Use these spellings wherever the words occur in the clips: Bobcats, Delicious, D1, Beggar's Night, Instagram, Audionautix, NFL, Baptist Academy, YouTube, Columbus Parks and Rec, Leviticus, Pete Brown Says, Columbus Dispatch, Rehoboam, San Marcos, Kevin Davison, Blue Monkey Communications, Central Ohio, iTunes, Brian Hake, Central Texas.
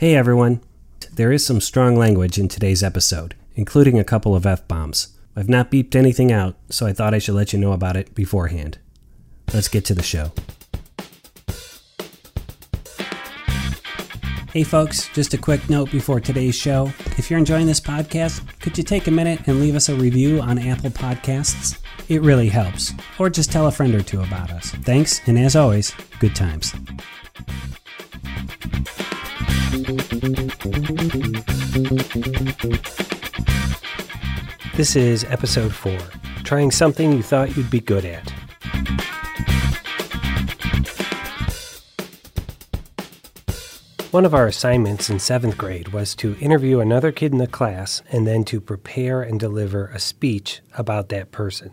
Hey everyone! There is some strong language in today's episode, including a couple of F-bombs. I've not beeped anything out, so I thought I should let you know about it beforehand. Let's get to the show. Hey folks, just a quick note before today's show. If you're enjoying this podcast, could you take a minute and leave us a review on Apple Podcasts? It really helps. Or just tell a friend or two about us. Thanks, and as always, good times. This is episode 4, trying something you thought you'd be good at. One of our assignments in 7th grade was to interview another kid in the class and then to prepare and deliver a speech about that person.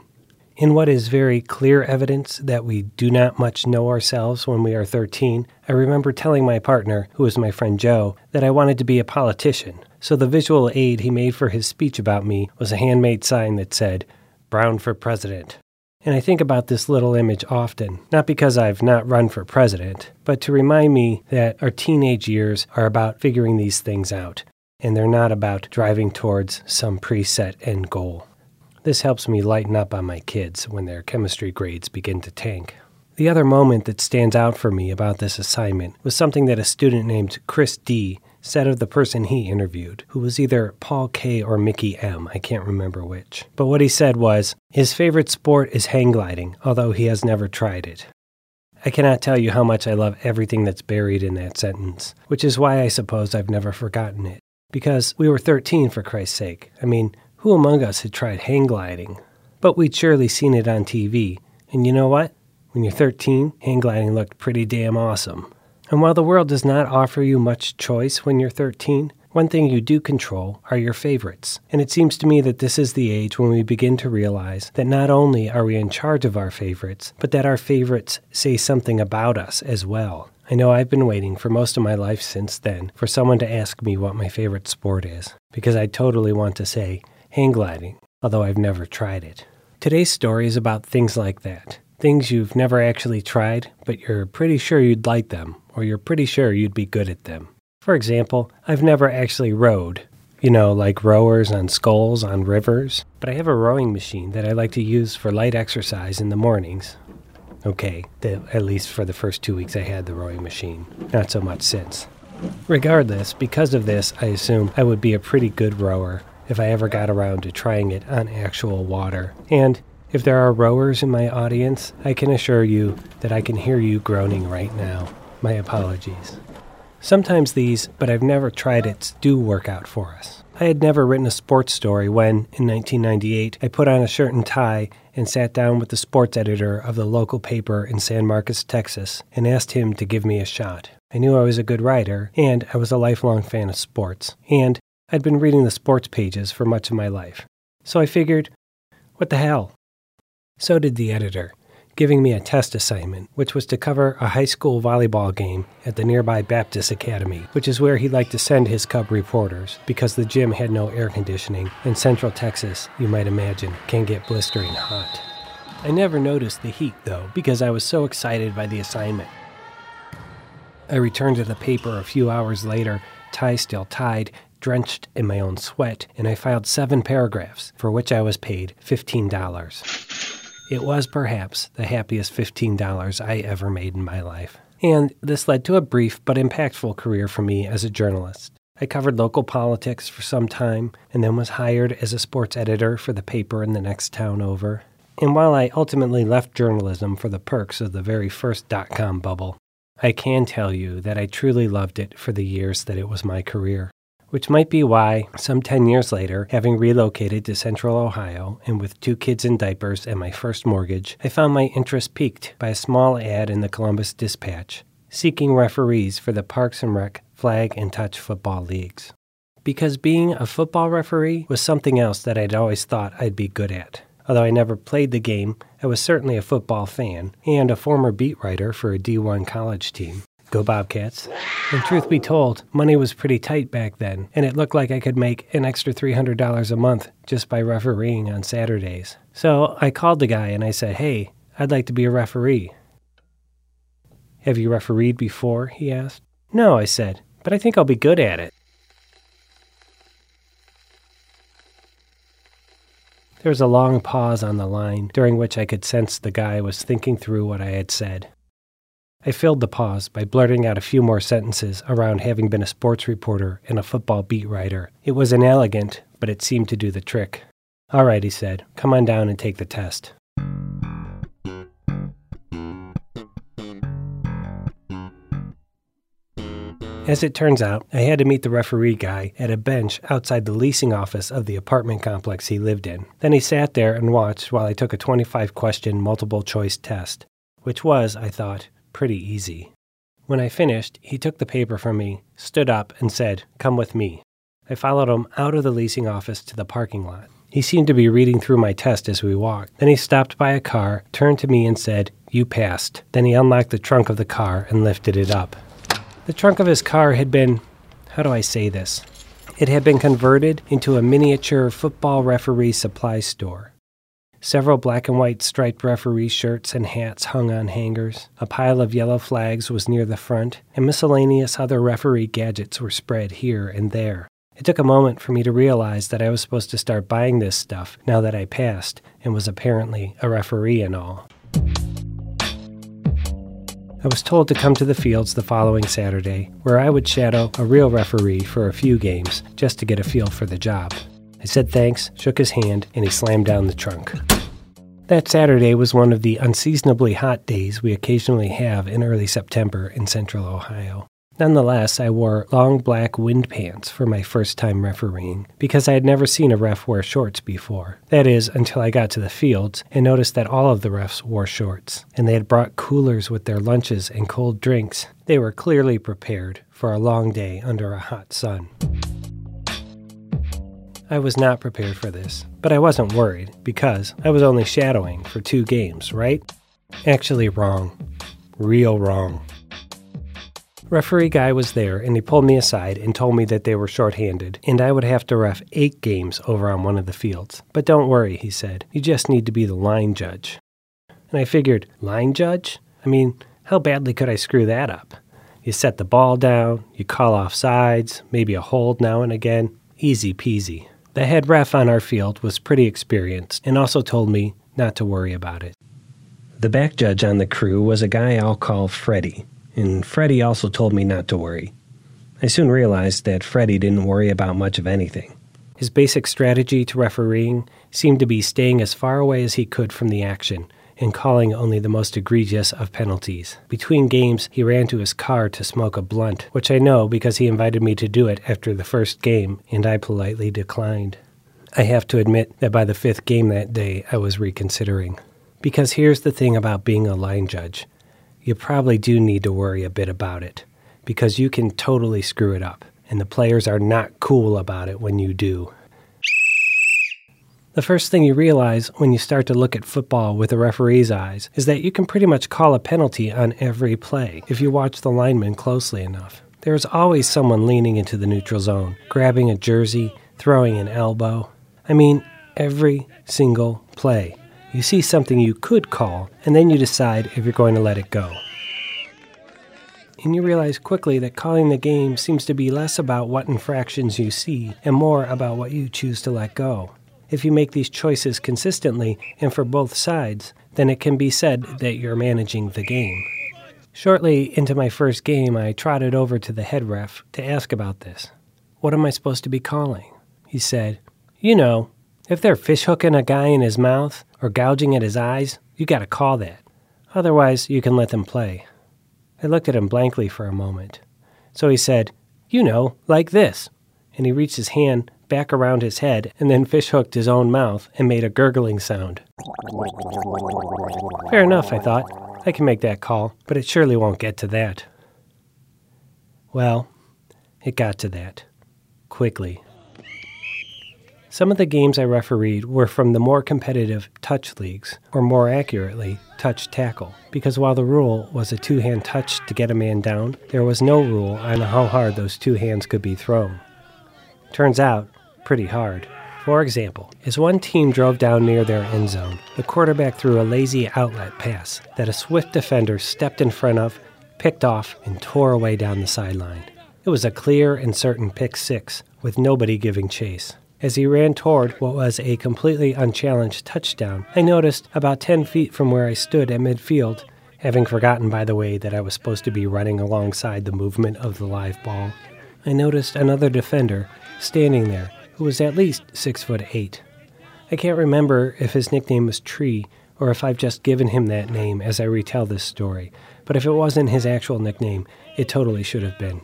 In what is very clear evidence that we do not much know ourselves when we are 13, I remember telling my partner, who was my friend Joe, that I wanted to be a politician. So the visual aid he made for his speech about me was a handmade sign that said, "Brown for President." And I think about this little image often, not because I've not run for president, but to remind me that our teenage years are about figuring these things out, and they're not about driving towards some preset end goal. This helps me lighten up on my kids when their chemistry grades begin to tank. The other moment that stands out for me about this assignment was something that a student named Chris D. said of the person he interviewed, who was either Paul K. or Mickey M., I can't remember which. But what he said was, his favorite sport is hang gliding, although he has never tried it. I cannot tell you how much I love everything that's buried in that sentence, which is why I suppose I've never forgotten it. Because we were 13, for Christ's sake. I mean, who among us had tried hang gliding? But we'd surely seen it on TV. And you know what? When you're 13, hang gliding looked pretty damn awesome. And while the world does not offer you much choice when you're 13, one thing you do control are your favorites. And it seems to me that this is the age when we begin to realize that not only are we in charge of our favorites, but that our favorites say something about us as well. I know I've been waiting for most of my life since then for someone to ask me what my favorite sport is, because I totally want to say hang gliding, although I've never tried it. Today's story is about things like that. Things you've never actually tried, but you're pretty sure you'd like them, or you're pretty sure you'd be good at them. For example, I've never actually rowed, like rowers on sculls on rivers, but I have a rowing machine that I like to use for light exercise in the mornings. Okay, at least for the first 2 weeks I had the rowing machine, not so much since. Regardless, because of this, I assume I would be a pretty good rower if I ever got around to trying it on actual water. And if there are rowers in my audience, I can assure you that I can hear you groaning right now. My apologies. Sometimes these, but I've never tried it, do work out for us. I had never written a sports story when, in 1998, I put on a shirt and tie and sat down with the sports editor of the local paper in San Marcos, Texas, and asked him to give me a shot. I knew I was a good writer, and I was a lifelong fan of sports, and I'd been reading the sports pages for much of my life. So I figured, what the hell? So did the editor, giving me a test assignment, which was to cover a high school volleyball game at the nearby Baptist Academy, which is where he liked to send his cub reporters, because the gym had no air conditioning, and Central Texas, you might imagine, can get blistering hot. I never noticed the heat, though, because I was so excited by the assignment. I returned to the paper a few hours later, tie still tied, drenched in my own sweat, and I filed 7 paragraphs, for which I was paid $15. It was perhaps the happiest $15 I ever made in my life. And this led to a brief but impactful career for me as a journalist. I covered local politics for some time and then was hired as a sports editor for the paper in the next town over. And while I ultimately left journalism for the perks of the very first dot-com bubble, I can tell you that I truly loved it for the years that it was my career. Which might be why, some 10 years later, having relocated to Central Ohio and with 2 kids in diapers and my first mortgage, I found my interest piqued by a small ad in the Columbus Dispatch, seeking referees for the Parks and Rec flag and touch football leagues. Because being a football referee was something else that I'd always thought I'd be good at. Although I never played the game, I was certainly a football fan and a former beat writer for a D1 college team. Go Bobcats. And truth be told, money was pretty tight back then, and it looked like I could make an extra $300 a month just by refereeing on Saturdays. So I called the guy and I said, "Hey, I'd like to be a referee." "Have you refereed before?" he asked. "No," I said, but I think I'll be good at it. There was a long pause on the line, during which I could sense the guy was thinking through what I had said. I filled the pause by blurting out a few more sentences around having been a sports reporter and a football beat writer. It was inelegant, but it seemed to do the trick. "All right," he said, "come on down and take the test." As it turns out, I had to meet the referee guy at a bench outside the leasing office of the apartment complex he lived in. Then he sat there and watched while I took a 25-question multiple-choice test, which was, I thought, pretty easy. When I finished, he took the paper from me, stood up, and said, "Come with me." I followed him out of the leasing office to the parking lot. He seemed to be reading through my test as we walked. Then he stopped by a car, turned to me, and said, "You passed." Then he unlocked the trunk of the car and lifted it up. The trunk of his car had been, how do I say this? It had been converted into a miniature football referee supply store. Several black and white striped referee shirts and hats hung on hangers. A pile of yellow flags was near the front, and miscellaneous other referee gadgets were spread here and there. It took a moment for me to realize that I was supposed to start buying this stuff now that I passed and was apparently a referee and all. I was told to come to the fields the following Saturday, where I would shadow a real referee for a few games just to get a feel for the job. I said thanks, shook his hand, and he slammed down the trunk. That Saturday was one of the unseasonably hot days we occasionally have in early September in Central Ohio. Nonetheless, I wore long black wind pants for my first time refereeing because I had never seen a ref wear shorts before. That is, until I got to the fields and noticed that all of the refs wore shorts, and they had brought coolers with their lunches and cold drinks. They were clearly prepared for a long day under a hot sun. I was not prepared for this, but I wasn't worried because I was only shadowing for 2 games, right? Actually wrong. Real wrong. Referee guy was there, and he pulled me aside and told me that they were shorthanded, and I would have to ref 8 games over on one of the fields. "But don't worry," he said. "You just need to be the line judge." And I figured, line judge? I mean, how badly could I screw that up? You set the ball down, you call off sides, maybe a hold now and again. Easy peasy. The head ref on our field was pretty experienced and also told me not to worry about it. The back judge on the crew was a guy I'll call Freddie. And Freddie also told me not to worry. I soon realized that Freddie didn't worry about much of anything. His basic strategy to refereeing seemed to be staying as far away as he could from the action and calling only the most egregious of penalties. Between games, he ran to his car to smoke a blunt, which I know because he invited me to do it after the first game, and I politely declined. I have to admit that by the 5th game that day, I was reconsidering. Because here's the thing about being a line judge. You probably do need to worry a bit about it, because you can totally screw it up, and the players are not cool about it when you do. The first thing you realize when you start to look at football with a referee's eyes is that you can pretty much call a penalty on every play if you watch the linemen closely enough. There is always someone leaning into the neutral zone, grabbing a jersey, throwing an elbow. I mean, every single play. You see something you could call, and then you decide if you're going to let it go. And you realize quickly that calling the game seems to be less about what infractions you see and more about what you choose to let go. If you make these choices consistently and for both sides, then it can be said that you're managing the game. Shortly into my first game, I trotted over to the head ref to ask about this. "What am I supposed to be calling?" He said, "You know, if they're fish-hooking a guy in his mouth or gouging at his eyes, you gotta call that. Otherwise, you can let them play." I looked at him blankly for a moment. So he said, "You know, like this." And he reached his hand back around his head and then fish-hooked his own mouth and made a gurgling sound. Fair enough, I thought. I can make that call, but it surely won't get to that. Well, it got to that. Quickly. Some of the games I refereed were from the more competitive touch leagues, or more accurately, touch tackle, because while the rule was a 2-hand touch to get a man down, there was no rule on how hard those 2 hands could be thrown. Turns out, pretty hard. For example, as one team drove down near their end zone, the quarterback threw a lazy outlet pass that a swift defender stepped in front of, picked off, and tore away down the sideline. It It was a clear and certain pick six, with nobody giving chase. As he ran toward what was a completely unchallenged touchdown, I noticed about 10 feet from where I stood at midfield, having forgotten, by the way, that I was supposed to be running alongside the movement of the live ball, I noticed another defender standing there who was at least 6'8". I can't remember if his nickname was Tree or if I've just given him that name as I retell this story, but if it wasn't his actual nickname, it totally should have been.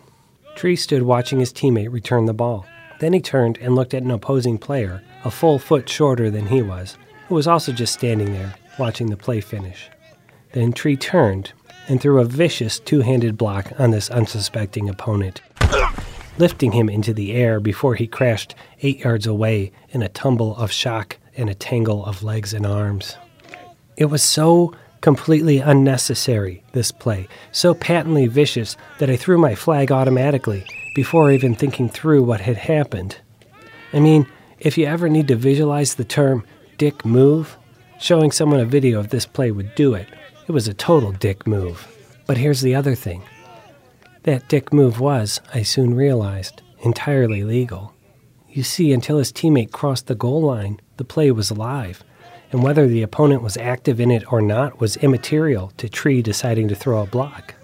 Tree stood watching his teammate return the ball. Then he turned and looked at an opposing player, a full foot shorter than he was, who was also just standing there, watching the play finish. Then Tree turned and threw a vicious two-handed block on this unsuspecting opponent, lifting him into the air before he crashed 8 yards away in a tumble of shock and a tangle of legs and arms. It was so completely unnecessary, this play, so patently vicious that I threw my flag automatically, before even thinking through what had happened. I mean, if you ever need to visualize the term dick move, showing someone a video of this play would do it. It was a total dick move. But here's the other thing. That dick move was, I soon realized, entirely legal. You see, until his teammate crossed the goal line, the play was live, and whether the opponent was active in it or not was immaterial to Tree deciding to throw a block.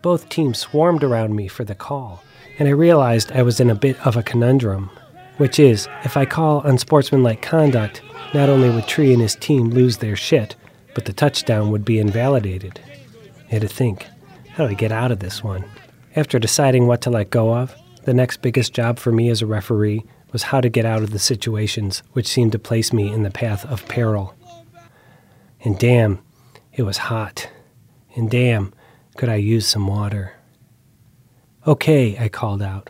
Both teams swarmed around me for the call, and I realized I was in a bit of a conundrum, which is, if I call unsportsmanlike conduct, not only would Tree and his team lose their shit, but the touchdown would be invalidated. I had to think, how do I get out of this one? After deciding what to let go of, the next biggest job for me as a referee was how to get out of the situations which seemed to place me in the path of peril. And damn, it was hot. And damn, could I use some water? Okay, I called out.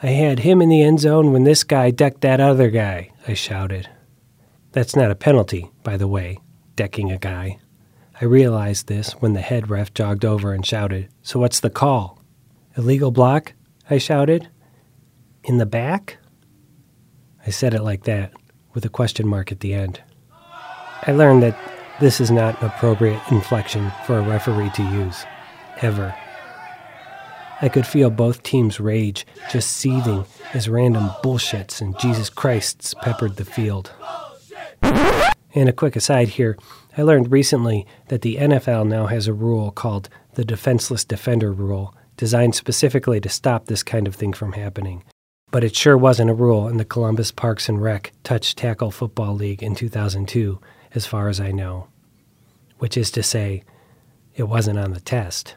I had him in the end zone when this guy decked that other guy, I shouted. That's not a penalty, by the way, decking a guy. I realized this when the head ref jogged over and shouted, "So what's the call? Illegal block?" I shouted. "In the back?" I said it like that, with a question mark at the end. I learned that this is not an appropriate inflection for a referee to use, ever. I could feel both teams' rage just seething as random bullshits and Jesus Christs peppered the field. And a quick aside here, I learned recently that the NFL now has a rule called the defenseless defender rule, designed specifically to stop this kind of thing from happening. But it sure wasn't a rule in the Columbus Parks and Rec Touch Tackle Football League in 2002, as far as I know. Which is to say, it wasn't on the test.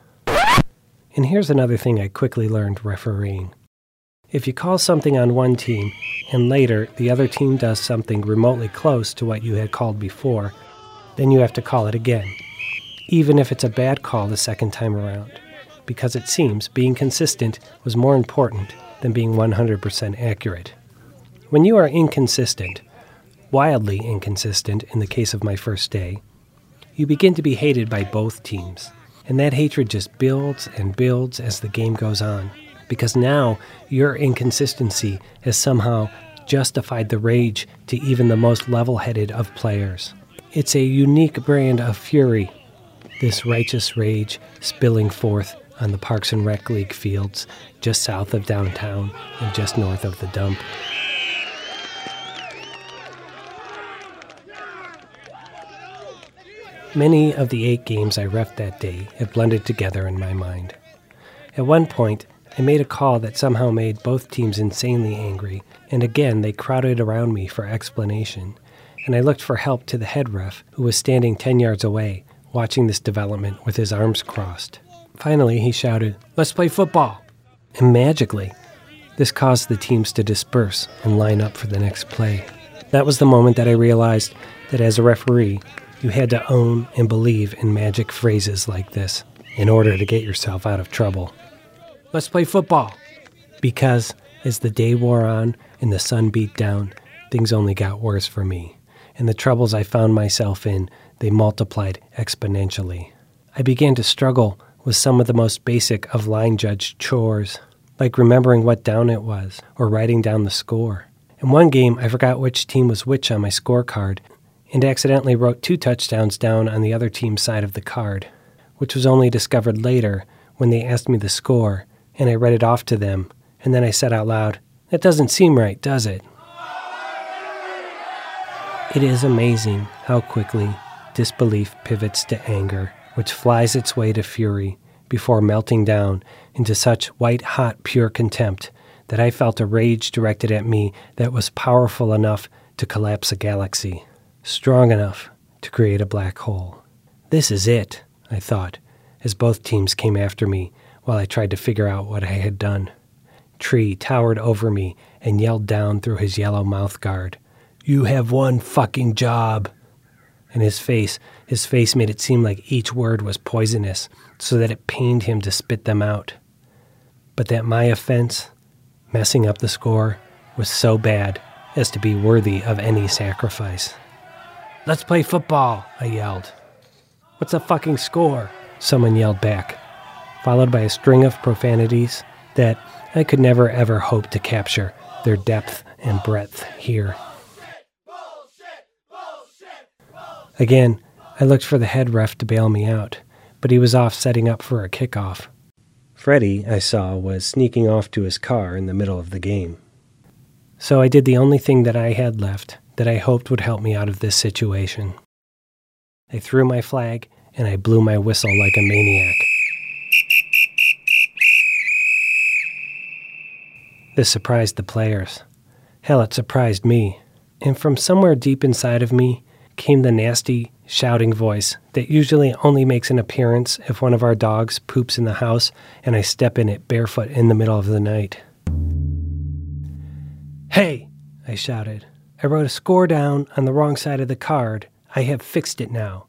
And here's another thing I quickly learned refereeing. If you call something on one team, and later the other team does something remotely close to what you had called before, then you have to call it again, even if it's a bad call the second time around, because it seems being consistent was more important than being 100% accurate. When you are inconsistent, wildly inconsistent in the case of my first day, you begin to be hated by both teams, and that hatred just builds and builds as the game goes on, because now your inconsistency has somehow justified the rage to even the most level-headed of players. It's a unique brand of fury, this righteous rage spilling forth on the Parks and Rec League fields just south of downtown and just north of the dump. Many of the 8 games I reffed that day have blended together in my mind. At one point, I made a call that somehow made both teams insanely angry, and again they crowded around me for explanation, and I looked for help to the head ref, who was standing 10 yards away, watching this development with his arms crossed. Finally, he shouted, "Let's play football!" And magically, this caused the teams to disperse and line up for the next play. That was the moment that I realized that as a referee, you had to own and believe in magic phrases like this in order to get yourself out of trouble. "Let's play football!" Because as the day wore on and the sun beat down, things only got worse for me, and the troubles I found myself in, they multiplied exponentially. I began to struggle with some of the most basic of line judge chores, like remembering what down it was or writing down the score. In one game, I forgot which team was which on my scorecard, and accidentally wrote 2 touchdowns down on the other team's side of the card, which was only discovered later when they asked me the score and I read it off to them, and then I said out loud, "That doesn't seem right, does it?" It is amazing how quickly disbelief pivots to anger, which flies its way to fury, before melting down into such white-hot pure contempt that I felt a rage directed at me that was powerful enough to collapse a galaxy, strong enough to create a black hole. This is it, I thought, as both teams came after me while I tried to figure out what I had done. Tree towered over me and yelled down through his yellow mouth guard, "You have one fucking job!" And his face made it seem like each word was poisonous, so that it pained him to spit them out. But that my offense, messing up the score, was so bad as to be worthy of any sacrifice. "Let's play football," I yelled. "What's a fucking score?" someone yelled back, followed by a string of profanities that I could never ever hope to capture their depth and breadth here. Again, I looked for the head ref to bail me out, but he was off setting up for a kickoff. Freddie, I saw, was sneaking off to his car in the middle of the game. So I did the only thing that I had left that I hoped would help me out of this situation. I threw my flag, and I blew my whistle like a maniac. This surprised the players. Hell, it surprised me. And from somewhere deep inside of me came the nasty, shouting voice that usually only makes an appearance if one of our dogs poops in the house and I step in it barefoot in the middle of the night. "Hey!" I shouted. "I wrote a score down on the wrong side of the card. I have fixed it now.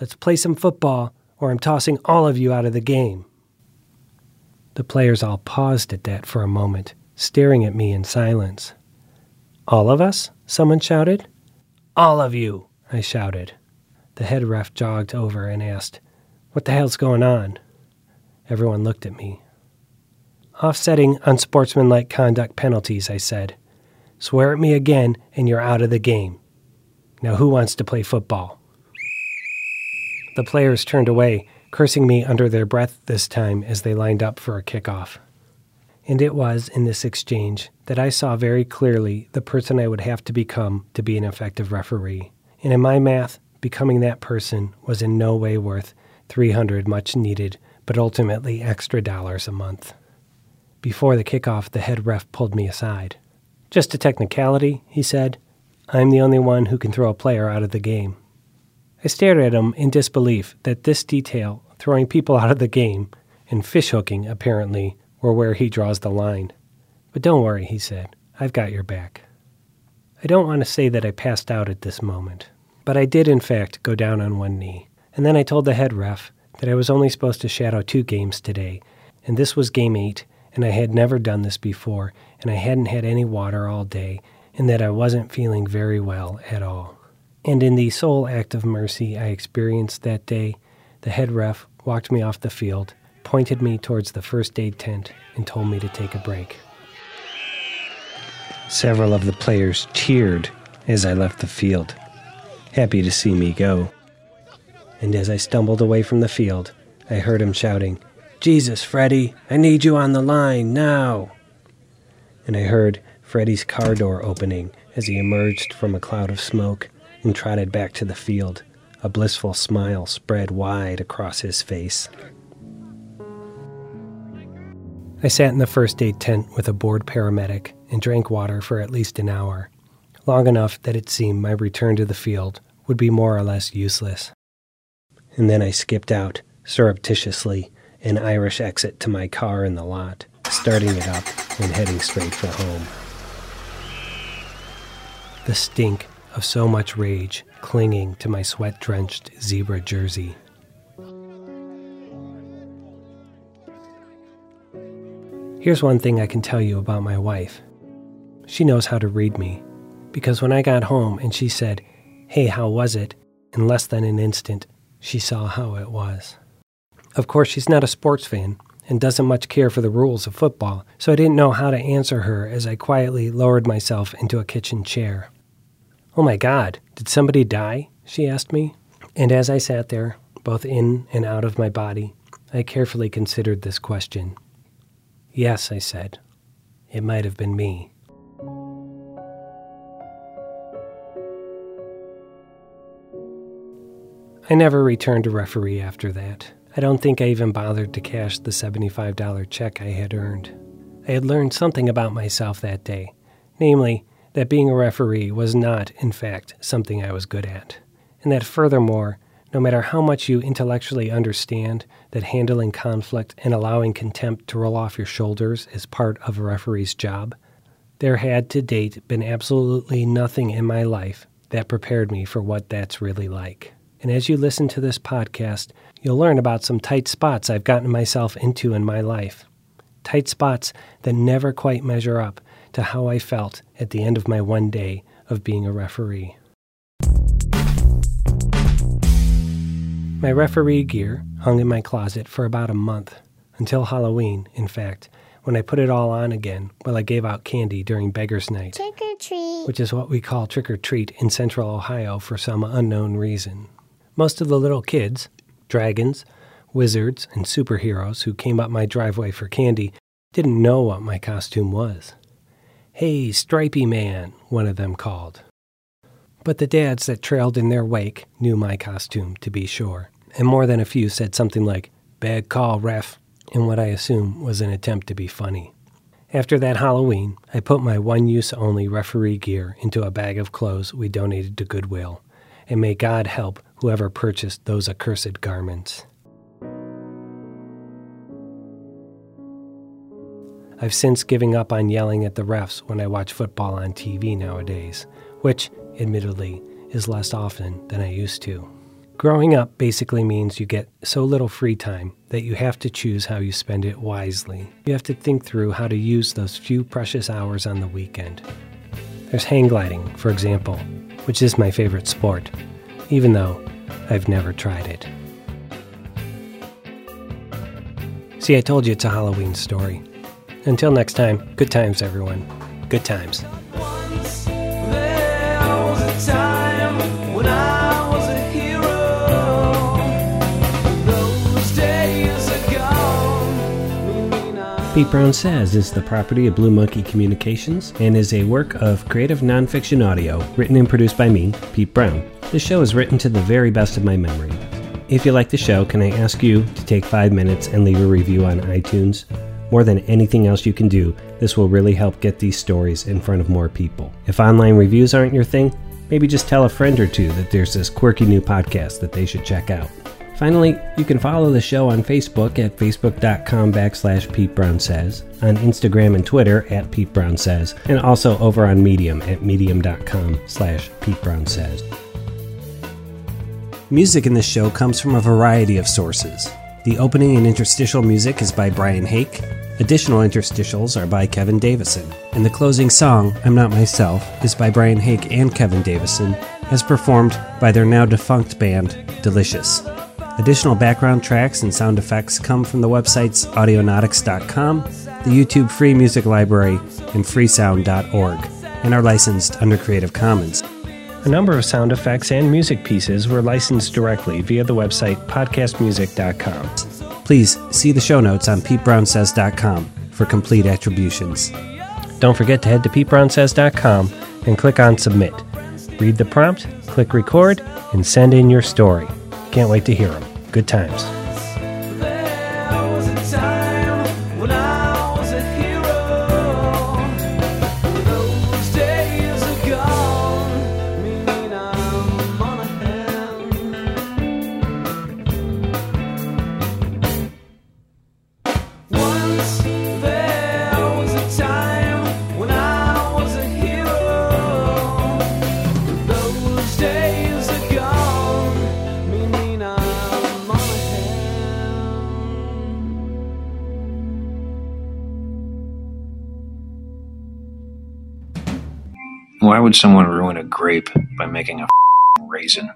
Let's play some football, or I'm tossing all of you out of the game." The players all paused at that for a moment, staring at me in silence. "All of us?" someone shouted. "All of you!" I shouted. The head ref jogged over and asked, "What the hell's going on?" Everyone looked at me. "Offsetting unsportsmanlike conduct penalties," I said. "Swear at me again, and you're out of the game. Now who wants to play football?" The players turned away, cursing me under their breath this time as they lined up for a kickoff. And it was in this exchange that I saw very clearly the person I would have to become to be an effective referee. And in my math, becoming that person was in no way worth 300 much-needed, but ultimately extra dollars a month. Before the kickoff, the head ref pulled me aside. "Just a technicality," he said. "I'm the only one who can throw a player out of the game." I stared at him in disbelief that this detail, throwing people out of the game, and fish-hooking, apparently, were where he draws the line. "But don't worry," he said. "I've got your back." I don't want to say that I passed out at this moment, but I did, in fact, go down on one knee. And then I told the head ref that I was only supposed to shadow 2 games today, and this was game 8, and I had never done this before, and I hadn't had any water all day, and that I wasn't feeling very well at all. And in the sole act of mercy I experienced that day, the head ref walked me off the field, pointed me towards the first aid tent, and told me to take a break. Several of the players cheered as I left the field, happy to see me go. And as I stumbled away from the field, I heard him shouting, "Jesus, Freddie, I need you on the line now!" And I heard Freddie's car door opening as he emerged from a cloud of smoke and trotted back to the field, a blissful smile spread wide across his face. I sat in the first aid tent with a bored paramedic and drank water for at least an hour, long enough that it seemed my return to the field would be more or less useless. And then I skipped out, surreptitiously, an Irish exit to my car in the lot, starting it up and heading straight for home. The stink of so much rage clinging to my sweat-drenched zebra jersey. Here's one thing I can tell you about my wife. She knows how to read me, because when I got home and she said, "Hey, how was it?" in less than an instant, she saw how it was. Of course, she's not a sports fan and doesn't much care for the rules of football, so I didn't know how to answer her as I quietly lowered myself into a kitchen chair. "Oh my God, did somebody die?" she asked me. And as I sat there, both in and out of my body, I carefully considered this question. Yes, I said. It might have been me. I never returned to referee after that. I don't think I even bothered to cash the $75 check I had earned. I had learned something about myself that day, namely, that being a referee was not, in fact, something I was good at. And that furthermore, no matter how much you intellectually understand that handling conflict and allowing contempt to roll off your shoulders is part of a referee's job, there had to date been absolutely nothing in my life that prepared me for what that's really like. And as you listen to this podcast, you'll learn about some tight spots I've gotten myself into in my life. Tight spots that never quite measure up to how I felt at the end of my one day of being a referee. My referee gear hung in my closet for about a month, until Halloween, in fact, when I put it all on again while I gave out candy during Beggar's Night. Trick or treat! Which is what we call trick or treat in Central Ohio for some unknown reason. Most of the little kids, dragons, wizards, and superheroes who came up my driveway for candy didn't know what my costume was. "Hey, Stripey Man," one of them called. But the dads that trailed in their wake knew my costume, to be sure, and more than a few said something like, "Bad call, ref," in what I assume was an attempt to be funny. After that Halloween, I put my one-use-only referee gear into a bag of clothes we donated to Goodwill, and may God help whoever purchased those accursed garments. I've since given up on yelling at the refs when I watch football on TV nowadays, which, admittedly, is less often than I used to. Growing up basically means you get so little free time that you have to choose how you spend it wisely. You have to think through how to use those few precious hours on the weekend. There's hang gliding, for example, which is my favorite sport, even though I've never tried it. See, I told you it's a Halloween story. Until next time, good times, everyone. Good times. Pete Brown Says is the property of Blue Monkey Communications and is a work of creative nonfiction audio written and produced by me, Pete Brown. The show is written to the very best of my memory. If you like the show, can I ask you to take 5 minutes and leave a review on iTunes? More than anything else you can do, this will really help get these stories in front of more people. If online reviews aren't your thing, maybe just tell a friend or two that there's this quirky new podcast that they should check out. Finally, you can follow the show on Facebook at facebook.com/Pete Brown Says, on Instagram and Twitter at Pete Brown Says, and also over on Medium at medium.com/Pete Brown Says. Music in this show comes from a variety of sources. The opening and interstitial music is by Brian Hake. Additional interstitials are by Kevin Davison. And the closing song, I'm Not Myself, is by Brian Hake and Kevin Davison, as performed by their now defunct band, Delicious. Additional background tracks and sound effects come from the websites Audionautix.com, the YouTube Free Music Library, and freesound.org, and are licensed under Creative Commons. A number of sound effects and music pieces were licensed directly via the website podcastmusic.com. Please see the show notes on PeteBrownSays.com for complete attributions. Don't forget to head to PeteBrownSays.com and click on Submit. Read the prompt, click record, and send in your story. Can't wait to hear them. Good times. Why would someone ruin a grape by making a raisin?